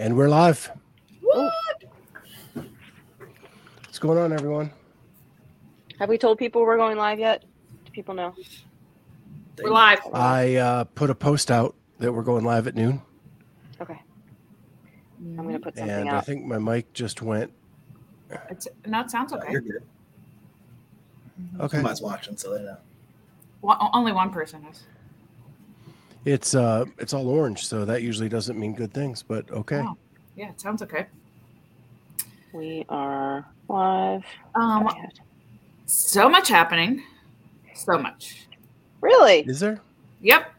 And we're live. What? What's going on, everyone? Have we told people we're going live yet? Do people know? We're live. I put a post out that we're going live at noon. Okay. I'm going to put something out. And I think my mic just went. No, it sounds okay. You're good. Okay. Somebody's watching, so they know. Well, only one person is. It's all orange, so that usually doesn't mean good things, but okay. Oh, yeah, it sounds okay. We are live. So much happening. So much. Really? Is there? Yep.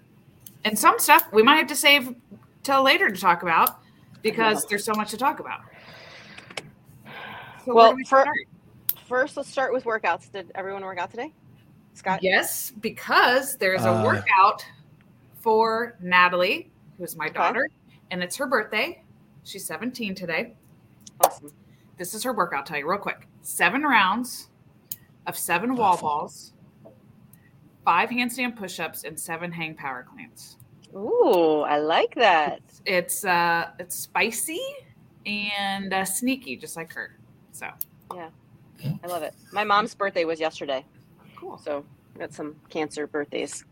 And some stuff we might have to save till later to talk about because there's so much to talk about. So well, first, let's start with workouts. Did everyone work out today? Scott? Yes, because there's a workout for Natalie, who's my daughter, and it's her birthday. She's 17 today. Awesome. This is her workout. I'll tell you real quick. 7 rounds of 7 wall balls, 5 handstand push-ups, and 7 hang power cleans. Ooh, I like that. It's spicy and sneaky, just like her. So yeah, I love it. My mom's birthday was yesterday. Cool. So we got some Cancer birthdays.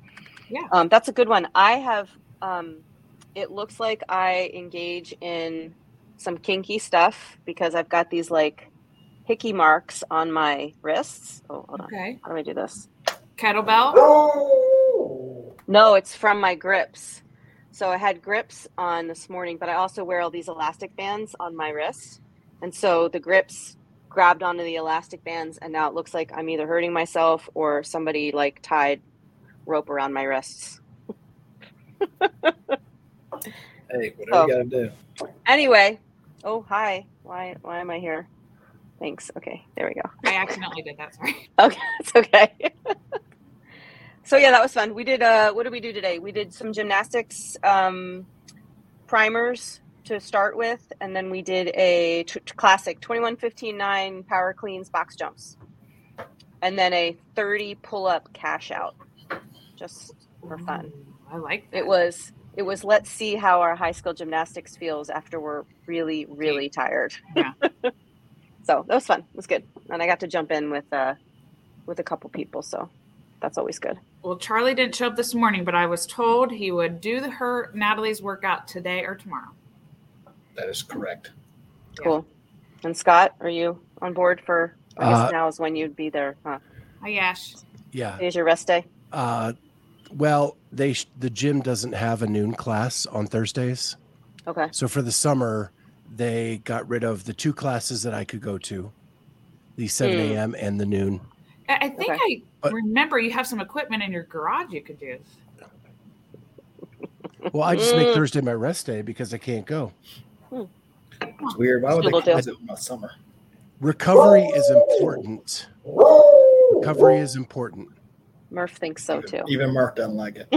Yeah. That's a good one. I have, it looks like I engage in some kinky stuff because I've got these like hickey marks on my wrists. Oh, hold on. How do I do this? Kettlebell? Oh. No, it's from my grips. So I had grips on this morning, but I also wear all these elastic bands on my wrists. And so the grips grabbed onto the elastic bands, and now it looks like I'm either hurting myself or somebody like tied rope around my wrists. Hey, whatever you gotta do. Anyway, oh hi. Why am I here? Thanks. Okay, there we go. I accidentally did that. Sorry. Okay, it's okay. So yeah, that was fun. We did. What did we do today? We did some gymnastics primers to start with, and then we did a classic 21-15-9 power cleans, box jumps, and then a 30 pull-up cash out. Just for fun. I like that. It was let's see how our high school gymnastics feels after we're really, really tired. Yeah. So that was fun. It was good. And I got to jump in with a couple people, so that's always good. Well, Charlie didn't show up this morning, but I was told he would do Natalie's workout today or tomorrow. That is correct. Cool. Yeah. And Scott, are you on board for I guess now is when you'd be there, huh? Hi, Ash. Yeah. Today's your rest day? Well, the gym doesn't have a noon class on Thursdays. Okay. So for the summer, they got rid of the 2 classes that I could go to, the 7 a.m. and the noon. I think I remember you have some equipment in your garage you could use. Well, I just make Thursday my rest day because I can't go. It's weird. Why would they close it in the summer? Recovery is important. Recovery is important. Murph thinks so too. Even Murph doesn't like it.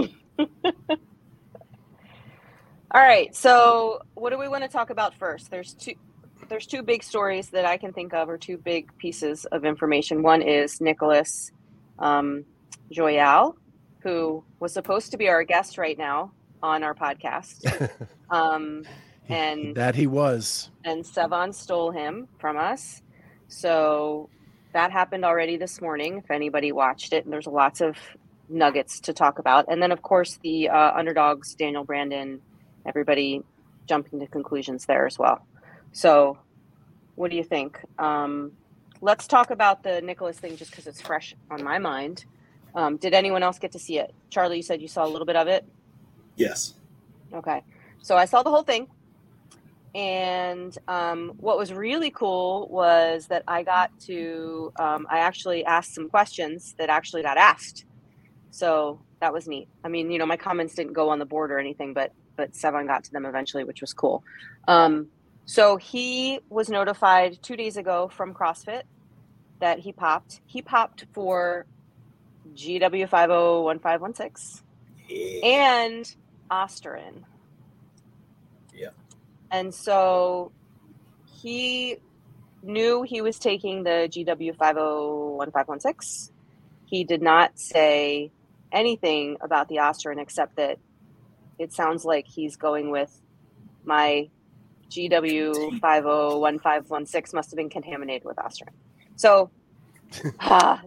All right. So what do we want to talk about first? There's two big stories that I can think of, or 2 big pieces of information. One is Nicolas Joyal, who was supposed to be our guest right now on our podcast. And that he was. And Sevan stole him from us. So that happened already this morning, if anybody watched it. And there's lots of nuggets to talk about. And then, of course, the Underdogs, Danielle Brandon, everybody jumping to conclusions there as well. So what do you think? Let's talk about the Nicolas thing just because it's fresh on my mind. Did anyone else get to see it? Charlie, you said you saw a little bit of it? Yes. Okay. So I saw the whole thing. And what was really cool was that I got to, I actually asked some questions that actually got asked. So that was neat. I mean, you know, my comments didn't go on the board or anything, but Sevan got to them eventually, which was cool. So he was notified 2 days ago from CrossFit that he popped. He popped for GW501516 and Ostarine. Yeah. And so he knew he was taking the GW501516. He did not say anything about the Ostarine except that it sounds like he's going with my GW501516 must have been contaminated with Ostarine. So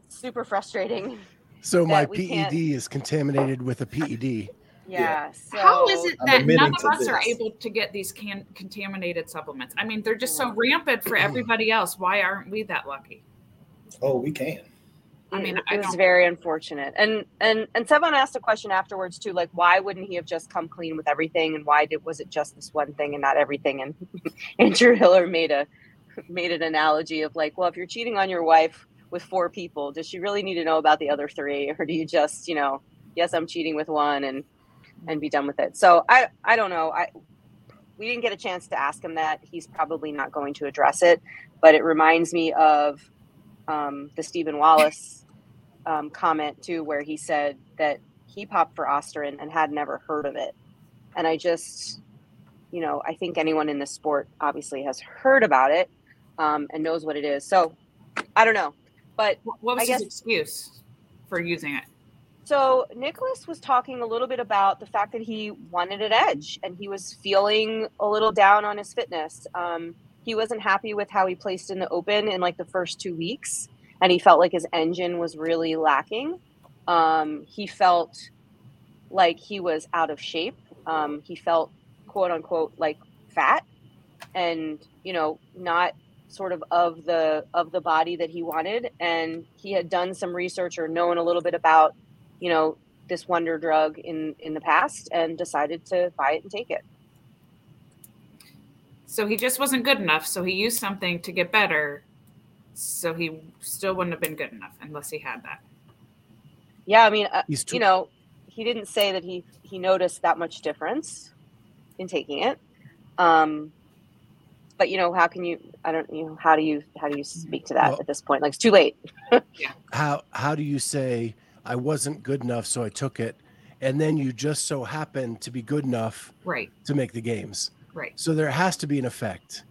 super frustrating. So my PED is contaminated with a PED. Yeah. So how is it that none of us are able to get these contaminated supplements? I mean, they're just so rampant for everybody else. Why aren't we that lucky? Oh, we can. I mean, it was very unfortunate. And someone asked a question afterwards too, like, why wouldn't he have just come clean with everything? And why was it just this one thing and not everything? And Andrew Hiller made an analogy of like, well, if you're cheating on your wife with four people, does she really need to know about the other three? Or do you just, you know, yes, I'm cheating with one and be done with it. So I don't know. We didn't get a chance to ask him that. He's probably not going to address it, but it reminds me of the Stephen Wallace comment too, where he said that he popped for Ostarine and had never heard of it. And I just, you know, I think anyone in the sport obviously has heard about it and knows what it is. So I don't know, but what was his excuse for using it? So Nicolas was talking a little bit about the fact that he wanted an edge and he was feeling a little down on his fitness. He wasn't happy with how he placed in the open in like the first 2 weeks. And he felt like his engine was really lacking. He felt like he was out of shape. He felt quote unquote, like fat and, you know, not sort of the body that he wanted. And he had done some research or known a little bit about, you know, this wonder drug in the past and decided to buy it and take it. So he just wasn't good enough. So he used something to get better. So he still wouldn't have been good enough unless he had that. Yeah. I mean, you know, he didn't say that he noticed that much difference in taking it. But you know, how can you, I don't, you know, how do you speak to that at this point? Like it's too late. Yeah. How do you say, I wasn't good enough, so I took it. And then you just so happened to be good enough to make the games. Right. So there has to be an effect.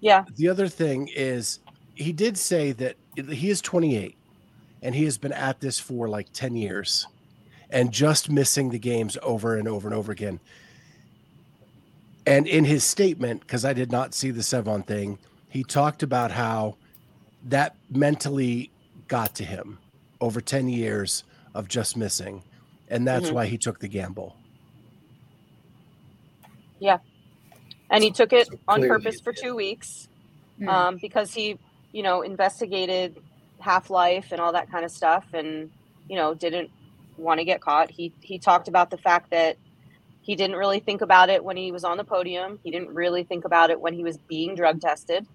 Yeah. The other thing is he did say that he is 28 and he has been at this for like 10 years and just missing the games over and over and over again. And in his statement, because I did not see the Sevon thing, he talked about how that mentally got to him. Over 10 years of just missing. And that's why he took the gamble. Yeah. And he took it on purpose for 2 weeks because he, you know, investigated half-life and all that kind of stuff and, you know, didn't want to get caught. He talked about the fact that he didn't really think about it when he was on the podium. He didn't really think about it when he was being drug tested.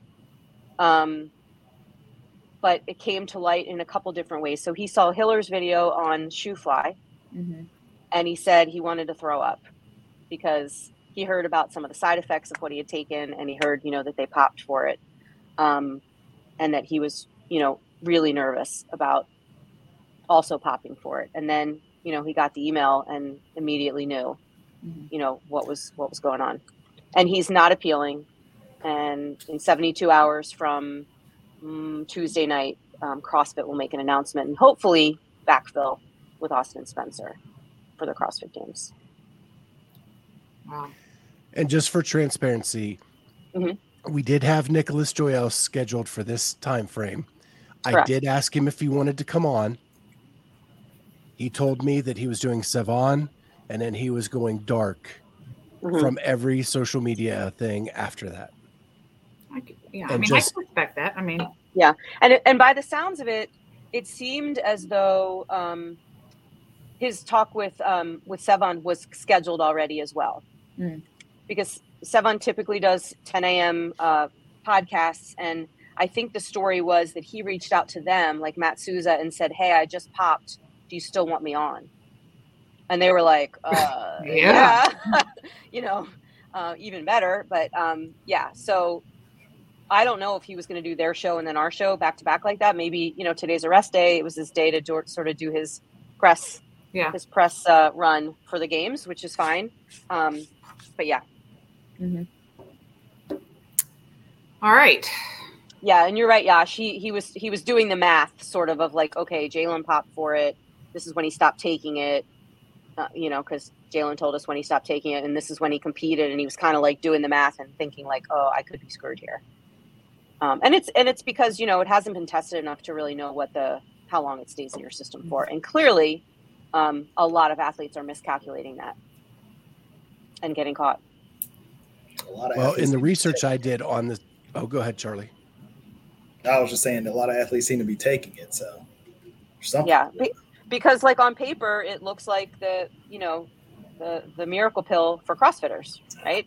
But it came to light in a couple different ways. So he saw Hiller's video on shoe fly and he said he wanted to throw up because he heard about some of the side effects of what he had taken. And he heard, you know, that they popped for it and that he was, you know, really nervous about also popping for it. And then, you know, he got the email and immediately knew, you know, what was going on. And he's not appealing. And in 72 hours from Tuesday night, CrossFit will make an announcement and hopefully backfill with Austin Spencer for the CrossFit Games. Wow. And just for transparency, we did have Nicolas Joyal scheduled for this time frame. Correct. I did ask him if he wanted to come on. He told me that he was doing Sevon and then he was going dark from every social media thing after that. Yeah, I mean, I can respect that. I mean, yeah. And by the sounds of it, it seemed as though his talk with Sevon was scheduled already as well. Because Sevon typically does 10 a.m. Podcasts. And I think the story was that he reached out to them, like Matt Souza, and said, hey, I just popped. Do you still want me on? And they were like, yeah. You know, even better. But yeah, so I don't know if he was going to do their show and then our show back to back like that. Maybe, you know, today's a rest day. It was his day to sort of do his press, run for the games, which is fine. But yeah. All right. Yeah. And you're right, Yash. He was doing the math sort of like, okay, Jalen popped for it. This is when he stopped taking it, you know, cause Jalen told us when he stopped taking it, and this is when he competed, and he was kind of like doing the math and thinking like, oh, I could be screwed here. And it's because, you know, it hasn't been tested enough to really know how long it stays in your system for. And clearly, a lot of athletes are miscalculating that and getting caught. Well, in the research I did on the, oh, go ahead, Charlie. I was just saying a lot of athletes seem to be taking it. So something. Yeah, because like on paper, it looks like the miracle pill for CrossFitters, right?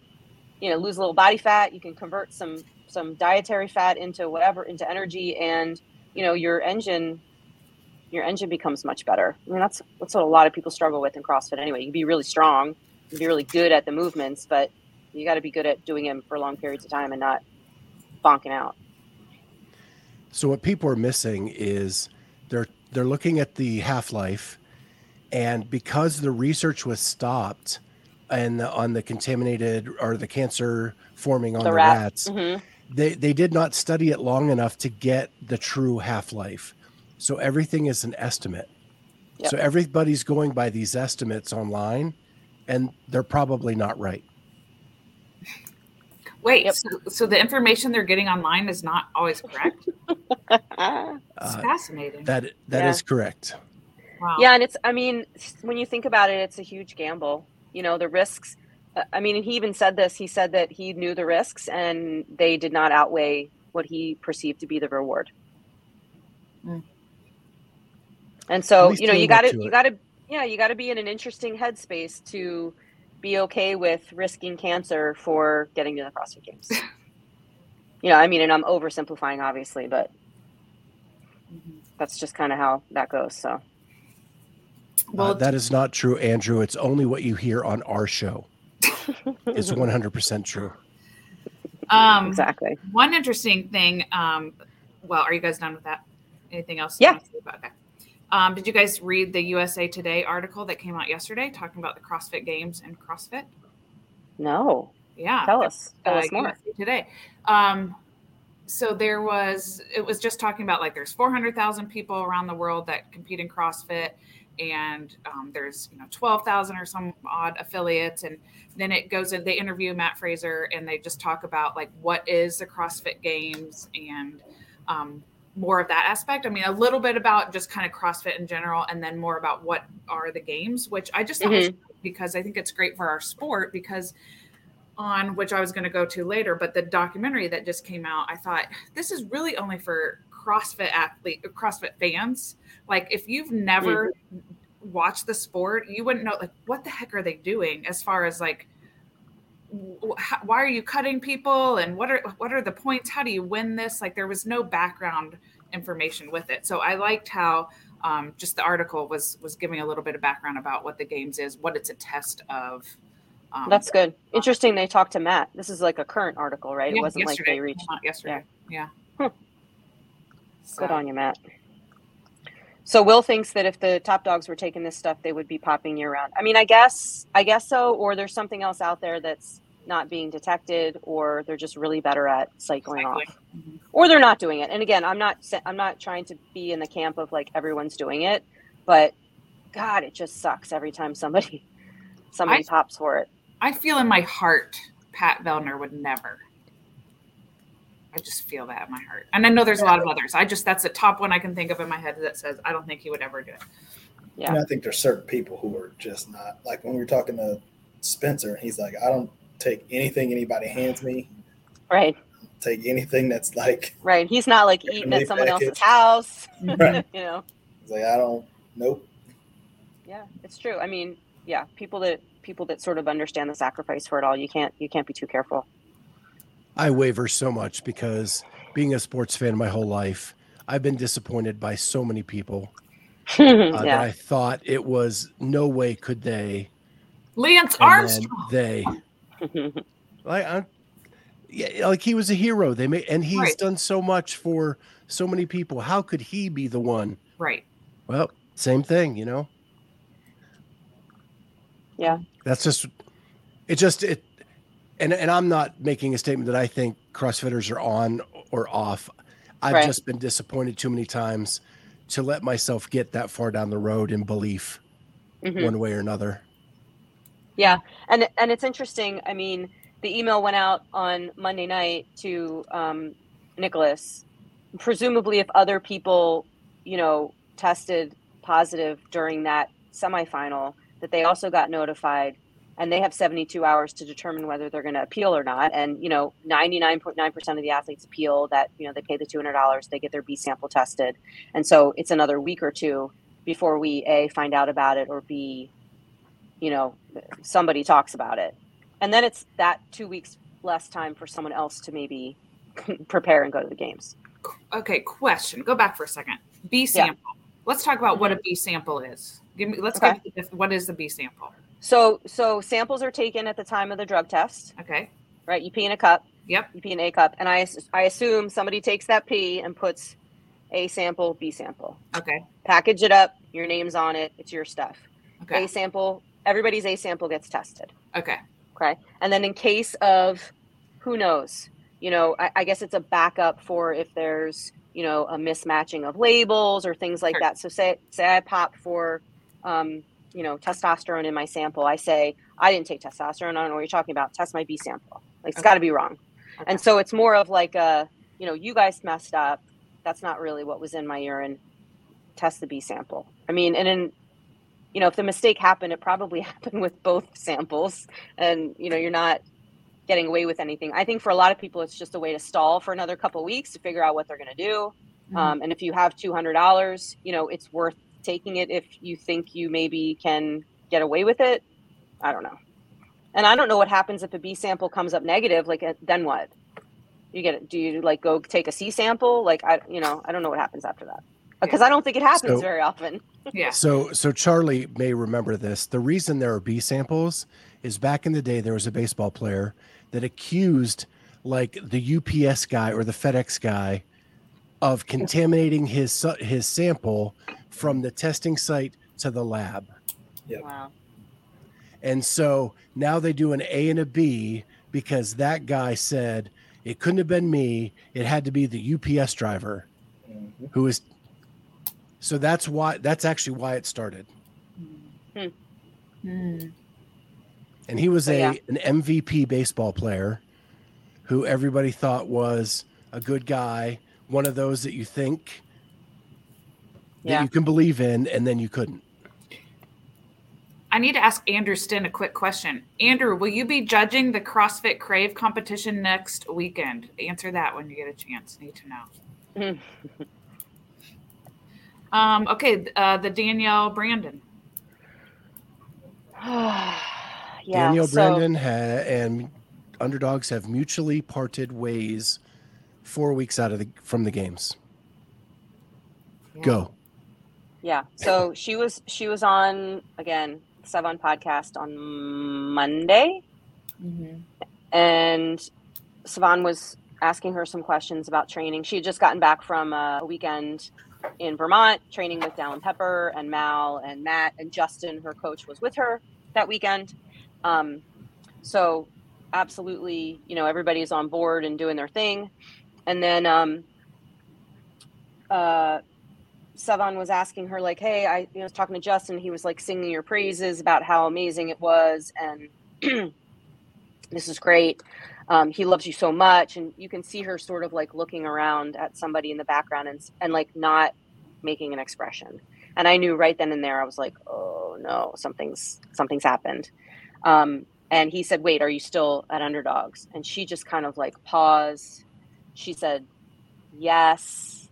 You know, lose a little body fat. You can convert some dietary fat into whatever, into energy. And, you know, your engine becomes much better. I mean, that's what a lot of people struggle with in CrossFit anyway. You can be really strong, you can be really good at the movements, but you got to be good at doing them for long periods of time and not bonking out. So what people are missing is they're looking at the half-life, and because the research was stopped and on the contaminated or the cancer forming on the rats, mm-hmm. they did not study it long enough to get the true half-life. So everything is an estimate. Yep. So everybody's going by these estimates online, and they're probably not right. Wait, yep. So the information they're getting online is not always correct? It's fascinating. That is correct. Wow. Yeah, and it's, I mean, when you think about it, it's a huge gamble. You know, the risks, I mean, and he even said this. He said that he knew the risks, and they did not outweigh what he perceived to be the reward. Mm. And so, you know, you got to be in an interesting headspace to be okay with risking cancer for getting to the CrossFit Games. You know, I mean, and I'm oversimplifying, obviously, but that's just kind of how that goes. So, well, that is not true, Andrew. It's only what you hear on our show. It's 100% true. Exactly. One interesting thing. Well, are you guys done with that? Anything else? Yeah. Okay. Did you guys read the USA Today article that came out yesterday talking about the CrossFit Games and CrossFit? No. Yeah. Tell us more. USA Today. So it was just talking about like there's 400,000 people around the world that compete in CrossFit, and there's, you know, 12,000 or some odd affiliates. And then it goes in, they interview Matt Fraser, and they just talk about like, what is the CrossFit Games, and more of that aspect. I mean, a little bit about just kind of CrossFit in general, and then more about what are the games, which I just thought was great, because I think it's great for our sport, because on which I was going to go to later, but the documentary that just came out, I thought this is really only for CrossFit fans. Like if you've never watched the sport, you wouldn't know like, what the heck are they doing as far as like, why are you cutting people, and what are the points, how do you win this? Like there was no background information with it. So I liked how just the article was giving a little bit of background about what the games is, what it's a test of. That's good. Interesting. They talked to Matt. This is like a current article, right? Yeah, it wasn't yesterday. Like they reached out yesterday. Yeah. Huh. So. Good on you, Matt. So Will thinks that if the top dogs were taking this stuff, they would be popping year round. I mean, I guess so, or there's something else out there that's not being detected, or they're just really better at cycling off, mm-hmm. or they're not doing it. And again, I'm not trying to be in the camp of like everyone's doing it, but God, it just sucks every time somebody pops for it. I feel in my heart, Pat Vellner would never. I just feel that in my heart. And I know there's a lot of others. That's the top one I can think of in my head that says, I don't think he would ever do it. Yeah. And I think there's certain people who are just not, like when we were talking to Spencer, and he's like, I don't take anything anybody hands me. Right. Take anything that's like. Right. He's not like eating at someone else's house. Right. You know. He's like, nope. Yeah, it's true. I mean, yeah, people that sort of understand the sacrifice for it all, you can't be too careful. I waver so much because being a sports fan my whole life, I've been disappointed by so many people that I thought it was no way could they. Lance Armstrong. Like he was a hero. He's right. Done so much for so many people. How could he be the one? Right. Well, same thing, you know. Yeah. That's just. It. And I'm not making a statement that I think CrossFitters are on or off. I've just been disappointed too many times to let myself get that far down the road in belief, one way or another. Yeah. And it's interesting. I mean, the email went out on Monday night to Nicolas, presumably if other people, you know, tested positive during that semifinal, that they also got notified, and they have 72 hours to determine whether they're going to appeal or not. And, you know, 99.9% of the athletes appeal that, you know, they pay the $200, they get their B sample tested. And so it's another week or two before we A, find out about it, or B, you know, somebody talks about it. And then it's that 2 weeks less time for someone else to maybe prepare and go to the games. Okay, question. Go back for a second. B sample. Yeah. Let's talk about what a B sample is. What is the B sample? So samples are taken at the time of the drug test. Okay. Right? You pee in a cup. Yep. You pee in a cup. And I assume somebody takes that pee and puts A sample, B sample. Okay. Package it up. Your name's on it. It's your stuff. Okay. A sample. Everybody's A sample gets tested. Okay. Okay. And then in case of, who knows, you know, I guess it's a backup for if there's, you know, a mismatching of labels or things like that. So say I pop for, you know, testosterone in my sample. I say, I didn't take testosterone. I don't know what you're talking about. Test my B sample. Like, it's got to be wrong. Okay. And so it's more of like a, you know, you guys messed up. That's not really what was in my urine. Test the B sample. I mean, and in, you know, if the mistake happened, it probably happened with both samples, and, you know, you're not getting away with anything. I think for a lot of people, it's just a way to stall for another couple of weeks to figure out what they're going to do. Mm-hmm. And if you have $200, you know, it's worth taking it if you think you maybe can get away with it. I don't know. And I don't know what happens if a B sample comes up negative. Like, then what? You get it. Do you like go take a C sample? Like, I don't know what happens after that. Because I don't think it happens very often. Yeah. So Charlie may remember this. The reason there are B samples is back in the day, there was a baseball player that accused like the UPS guy or the FedEx guy of contaminating his sample from the testing site to the lab. Yep. Wow. And so now they do an A and a B because that guy said, it couldn't have been me. It had to be the UPS driver who is... So that's actually why it started. And he was an MVP baseball player who everybody thought was a good guy. One of those that you think that you can believe in, and then you couldn't. I need to ask Andrew Stinn a quick question. Andrew, will you be judging the CrossFit Crave competition next weekend? Answer that when you get a chance. Need to know. The Danielle Brandon. Brandon and Underdogs have mutually parted ways 4 weeks from the games. Yeah. Go. Yeah. So she was on again, Sevon podcast on Monday, and Sevon was asking her some questions about training. She had just gotten back from a weekend in Vermont, training with Dallin Pepper and Mal and Matt and Justin. Her coach was with her that weekend. So absolutely, you know, everybody's on board and doing their thing. And then Savon was asking her, like, hey, I was talking to Justin. He was like singing your praises about how amazing it was. And this is great. He loves you so much. And you can see her sort of like looking around at somebody in the background and like not making an expression. And I knew right then and there, I was like, oh no, something's happened. And he said, wait, are you still at Underdogs? And she just kind of like paused. She said, yes,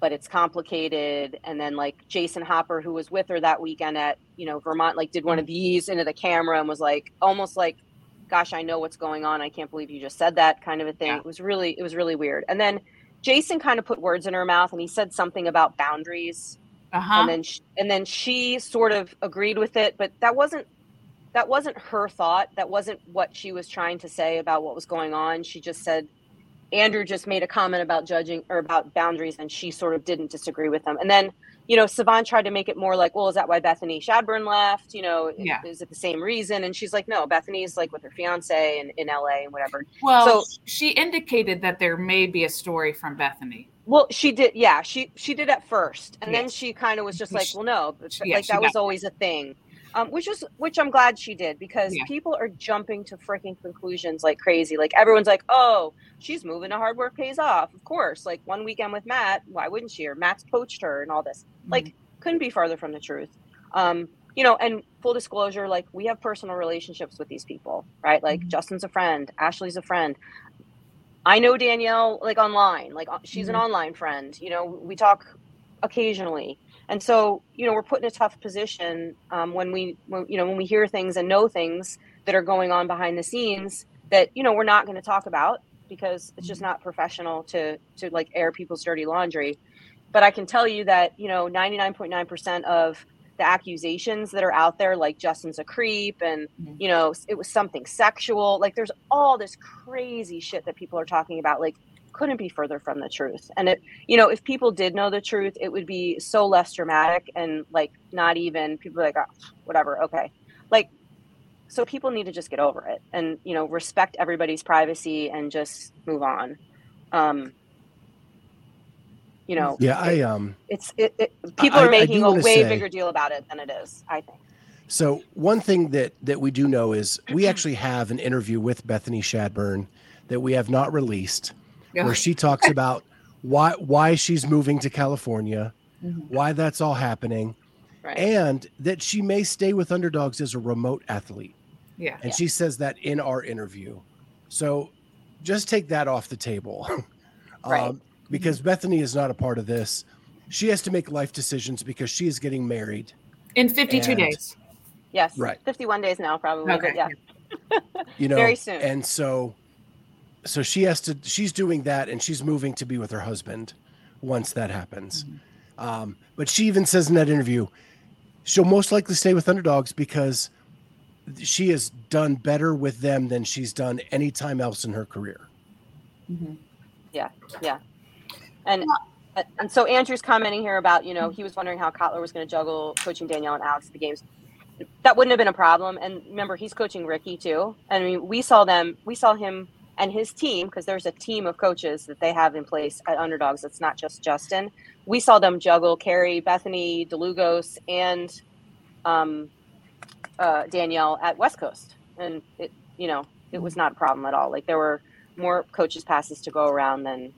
but it's complicated. And then like Jason Hopper, who was with her that weekend at, you know, Vermont, like did one of these into the camera and was like, almost like, gosh, I know what's going on. I can't believe you just said that kind of a thing. Yeah. It was really weird. And then Jason kind of put words in her mouth and he said something about boundaries. Uh-huh. And then she sort of agreed with it, but that wasn't her thought. That wasn't what she was trying to say about what was going on. She just said, Andrew just made a comment about judging or about boundaries, and she sort of didn't disagree with them. And then, you know, Savon tried to make it more like, well, is that why Bethany Shadburn left? You know, is it the same reason? And she's like, no, Bethany's like with her fiance and in LA and whatever. Well, so she indicated that there may be a story from Bethany. Well, she did. Yeah, she did at first. And then she kind of was just like, well, no, but like that was always a thing. which I'm glad she did, because people are jumping to freaking conclusions like crazy. Like, everyone's like, oh, she's moving to hard work pays off. Of course, like one weekend with Matt, why wouldn't she? Or Matt's poached her and all this, like, couldn't be farther from the truth. You know, and full disclosure, like, we have personal relationships with these people, right? Like, Justin's a friend, Ashley's a friend. I know Danielle, like, online, like, she's an online friend, you know, we talk occasionally. And so, you know, we're put in a tough position when we hear things and know things that are going on behind the scenes that, you know, we're not going to talk about, because it's just not professional to like air people's dirty laundry. But I can tell you that, you know, 99.9% of the accusations that are out there, like Justin's a creep and, you know, it was something sexual. Like, there's all this crazy shit that people are talking about, like, couldn't be further from the truth. And it, you know, if people did know the truth, it would be so less dramatic and, like, not even people are like, oh, whatever. Okay. Like, so people need to just get over it and, you know, respect everybody's privacy and just move on. You know, people are making a way bigger deal about it than it is, I think. So one thing that we do know is we actually have an interview with Bethany Shadburn that we have not released, where she talks about why she's moving to California, why that's all happening, and that she may stay with Underdogs as a remote athlete. Yeah. And she says that in our interview. So just take that off the table. Because Bethany is not a part of this. She has to make life decisions because she is getting married. In 52 days. Yes. Right. 51 days now, probably. Okay. But yeah. You know, very soon. And so she has to, she's doing that, and she's moving to be with her husband once that happens. But she even says in that interview, she'll most likely stay with Underdogs because she has done better with them than she's done any time else in her career. Yeah. Yeah. And so Andrew's commenting here about, you know, he was wondering how Kotler was going to juggle coaching Danielle and Alex at the games. That wouldn't have been a problem. And remember, he's coaching Ricky too. And I mean, we saw him and his team, because there's a team of coaches that they have in place at Underdogs. It's not just Justin. We saw them juggle Carrie, Bethany, DeLugos, and Danielle at West Coast. And it was not a problem at all. Like, there were more coaches passes to go around than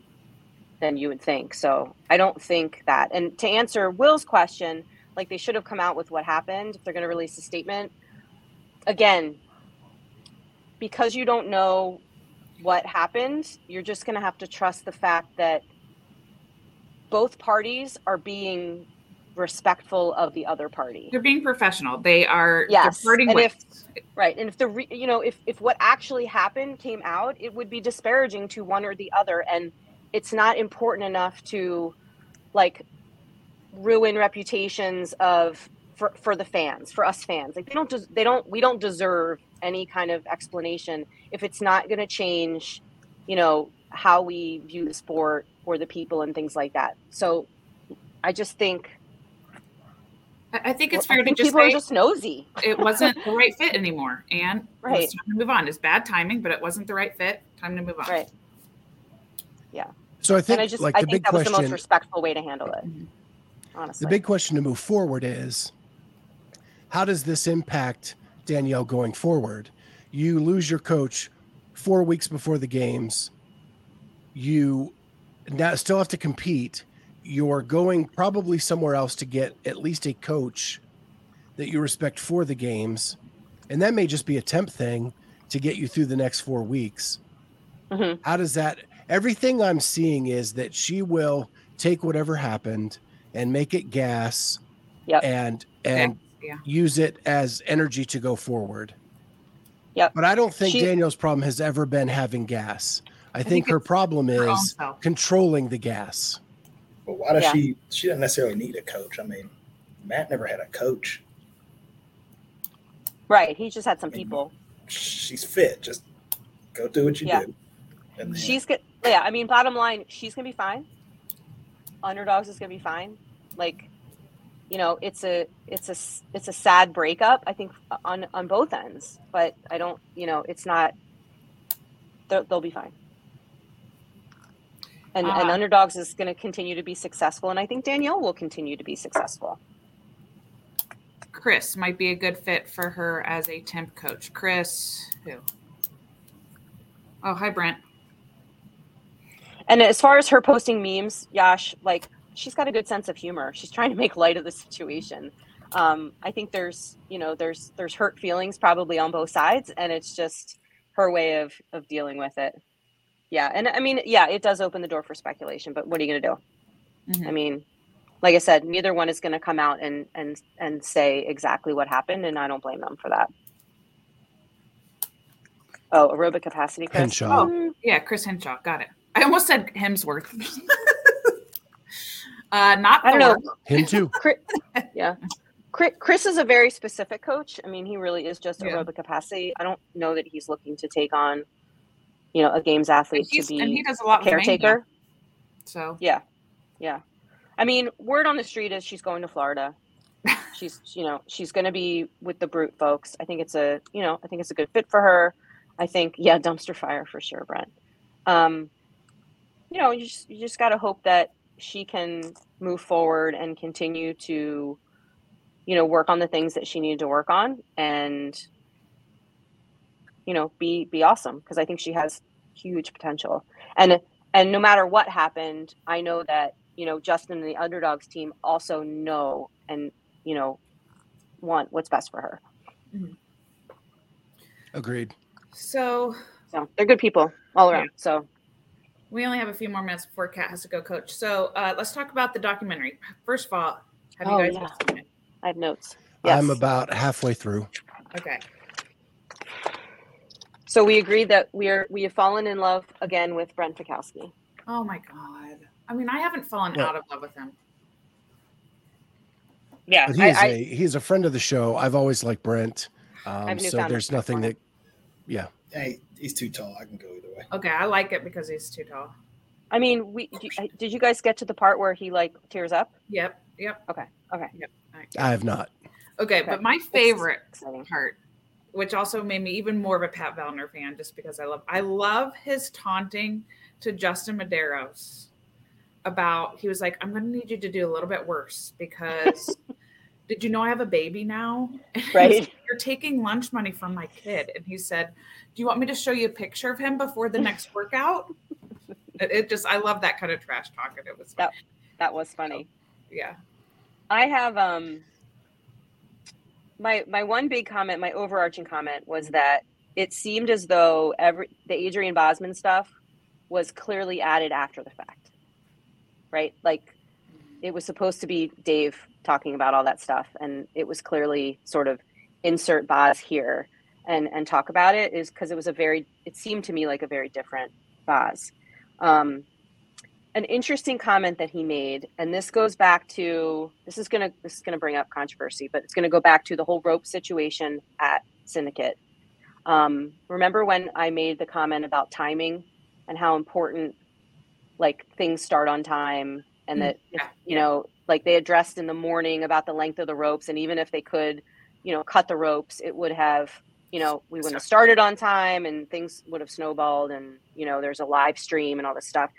you would think. So I don't think that. And to answer Will's question, like, they should have come out with what happened if they're going to release a statement. Again, because you don't know what happened, you're just going to have to trust the fact that both parties are being respectful of the other party. They're being professional. They are. Yes. And if what actually happened came out, it would be disparaging to one or the other. And it's not important enough to, like, ruin reputations for the fans, for us fans. Like, we don't deserve any kind of explanation if it's not going to change, you know, how we view the sport or the people and things like that. So I just think. I think people are just nosy. It wasn't the right fit anymore. And it's time to move on. It's bad timing, but it wasn't the right fit. Time to move on. Right. Yeah. So I think, that was the most respectful way to handle it. Honestly, the big question to move forward is, how does this impact Danielle going forward? You lose your coach 4 weeks before the games. You now still have to compete. You're going probably somewhere else to get at least a coach that you respect for the games. And that may just be a temp thing to get you through the next 4 weeks. Mm-hmm. How does that... Everything I'm seeing is that she will take whatever happened and make it gas and use it as energy to go forward. Yep. But I don't think Danielle's problem has ever been having gas. I think her problem is controlling the gas. Well, why does she doesn't necessarily need a coach? I mean, Matt never had a coach. Right. He just had some people. She's fit. Just go do what you do. And I mean, bottom line, she's going to be fine. Underdogs is going to be fine. Like, you know, it's a sad breakup, I think, on both ends, but I don't, you know, it's not, they'll be fine. And Underdogs is going to continue to be successful. And I think Danielle will continue to be successful. Chris might be a good fit for her as a temp coach. Chris, who? Oh, hi, Brent. And as far as her posting memes, Yash, like, she's got a good sense of humor. She's trying to make light of the situation. I think there's hurt feelings probably on both sides, and it's just her way of dealing with it. Yeah. And I mean, yeah, it does open the door for speculation, but what are you going to do? Mm-hmm. I mean, like I said, neither one is going to come out and say exactly what happened. And I don't blame them for that. Oh, aerobic capacity, Chris. Henshaw. Oh, yeah. Chris Henshaw. Got it. I almost said Hemsworth. Not, I don't know. Him too. Chris, yeah. Chris is a very specific coach. I mean, he really is just aerobic capacity. I don't know that he's looking to take on, you know, a games athlete to be a caretaker. So yeah. I mean, word on the street is she's going to Florida. She's going to be with the Brute folks. I think it's a good fit for her. I think, yeah, dumpster fire for sure, Brent. You just got to hope that she can move forward and continue to, you know, work on the things that she needed to work on and, you know, be awesome. Cause I think she has huge potential, and no matter what happened, I know that, you know, Justin and the Underdogs team also know and, you know, want what's best for her. Mm-hmm. Agreed. So they're good people all around. Yeah. So we only have a few more minutes before Kat has to go coach. So let's talk about the documentary. First of all, have you guys seen it? I have notes. Yes. I'm about halfway through. Okay. So we agreed that we have fallen in love again with Brent Pikowski. Oh my God. I mean, I haven't fallen out of love with him. Yeah. He's a friend of the show. I've always liked Brent. So there's nothing that, yeah. Hey, he's too tall. I can go either way. Okay. I like it because he's too tall. I mean, did you guys get to the part where he like tears up? Yep. Okay. Yep. Right. I have not. Okay. But my favorite part, which also made me even more of a Pat Vellner fan, just because I love his taunting to Justin Medeiros about, he was like, I'm going to need you to do a little bit worse because did you know I have a baby now? Right. You're taking lunch money from my kid. And he said, do you want me to show you a picture of him before the next workout? I love that kind of trash talk. And it was funny. That was funny. So, yeah. I have, my one big comment, my overarching comment was that it seemed as though the Adrian Bosman stuff was clearly added after the fact, right? Like it was supposed to be Dave talking about all that stuff. And it was clearly sort of insert Boz here and talk about it is because it seemed to me like a very different Boz. An interesting comment that he made, and this goes back to, this is going to bring up controversy, but it's going to go back to the whole rope situation at Syndicate. Remember when I made the comment about timing and how important like things start on time, and that, you know, like they addressed in the morning about the length of the ropes. And even if they could, you know, cut the ropes, it would have, you know, we wouldn't have started on time and things would have snowballed, and, you know, there's a live stream and all this stuff.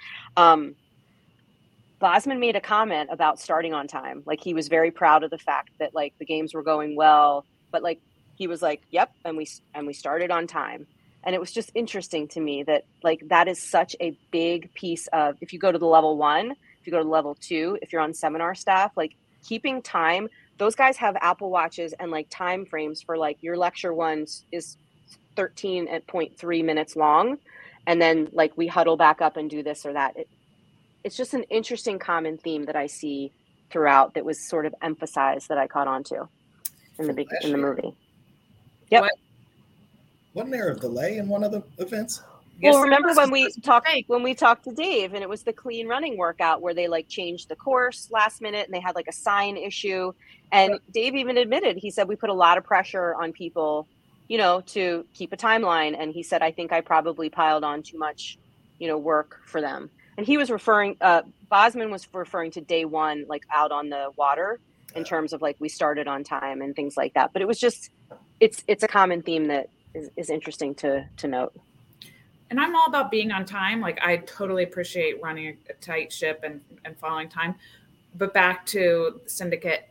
Bosman made a comment about starting on time. Like he was very proud of the fact that like the games were going well, but like, he was like, yep. And we started on time. And it was just interesting to me that like, that is such a big piece of, if you go to the level one, if you go to level two, if you're on seminar staff, like keeping time, those guys have Apple watches and like time frames for like your lecture one is 13.3 minutes long. And then like we huddle back up and do this or that. It's just an interesting common theme that I see throughout that was sort of emphasized that I caught on to in the movie. Yep. Wasn't there a delay in one of the events? Well, remember when we talked to Dave and it was the clean running workout where they like changed the course last minute and they had like a sign issue. And right. Dave even admitted, he said, we put a lot of pressure on people, you know, to keep a timeline. And he said, I think I probably piled on too much, you know, work for them. And he was referring, Bosman was referring to day one, like out on the water in terms of like, we started on time and things like that. But it was just, it's a common theme that is interesting to note. And I'm all about being on time. Like I totally appreciate running a tight ship and following time, but back to Syndicate,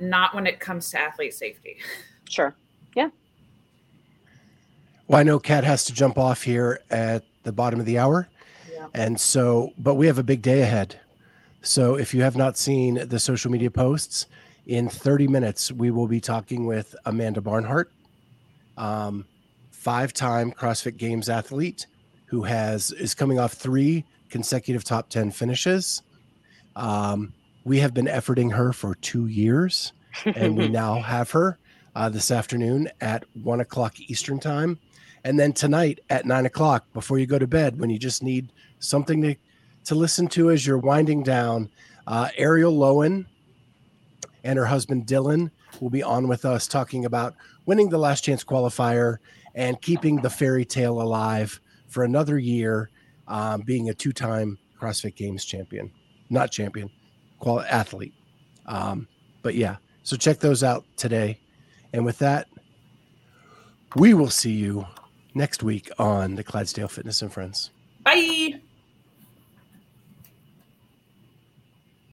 not when it comes to athlete safety. Sure. Yeah. Well, I know Kat has to jump off here at the bottom of the hour. Yeah. And so, but we have a big day ahead. So if you have not seen the social media posts, in 30 minutes, we will be talking with Amanda Barnhart, five-time CrossFit Games athlete who is coming off 3 consecutive top 10 finishes. We have been efforting her for 2 years, and we now have her this afternoon at 1 o'clock Eastern time. And then tonight at 9 o'clock, before you go to bed, when you just need something to listen to as you're winding down, Ariel Lowen and her husband Dylan will be on with us talking about winning the Last Chance qualifier and keeping the fairy tale alive for another year, being a 2-time CrossFit Games champion, not champion, athlete. But yeah, so check those out today. And with that, we will see you next week on the Clydesdale Fitness and Friends. Bye.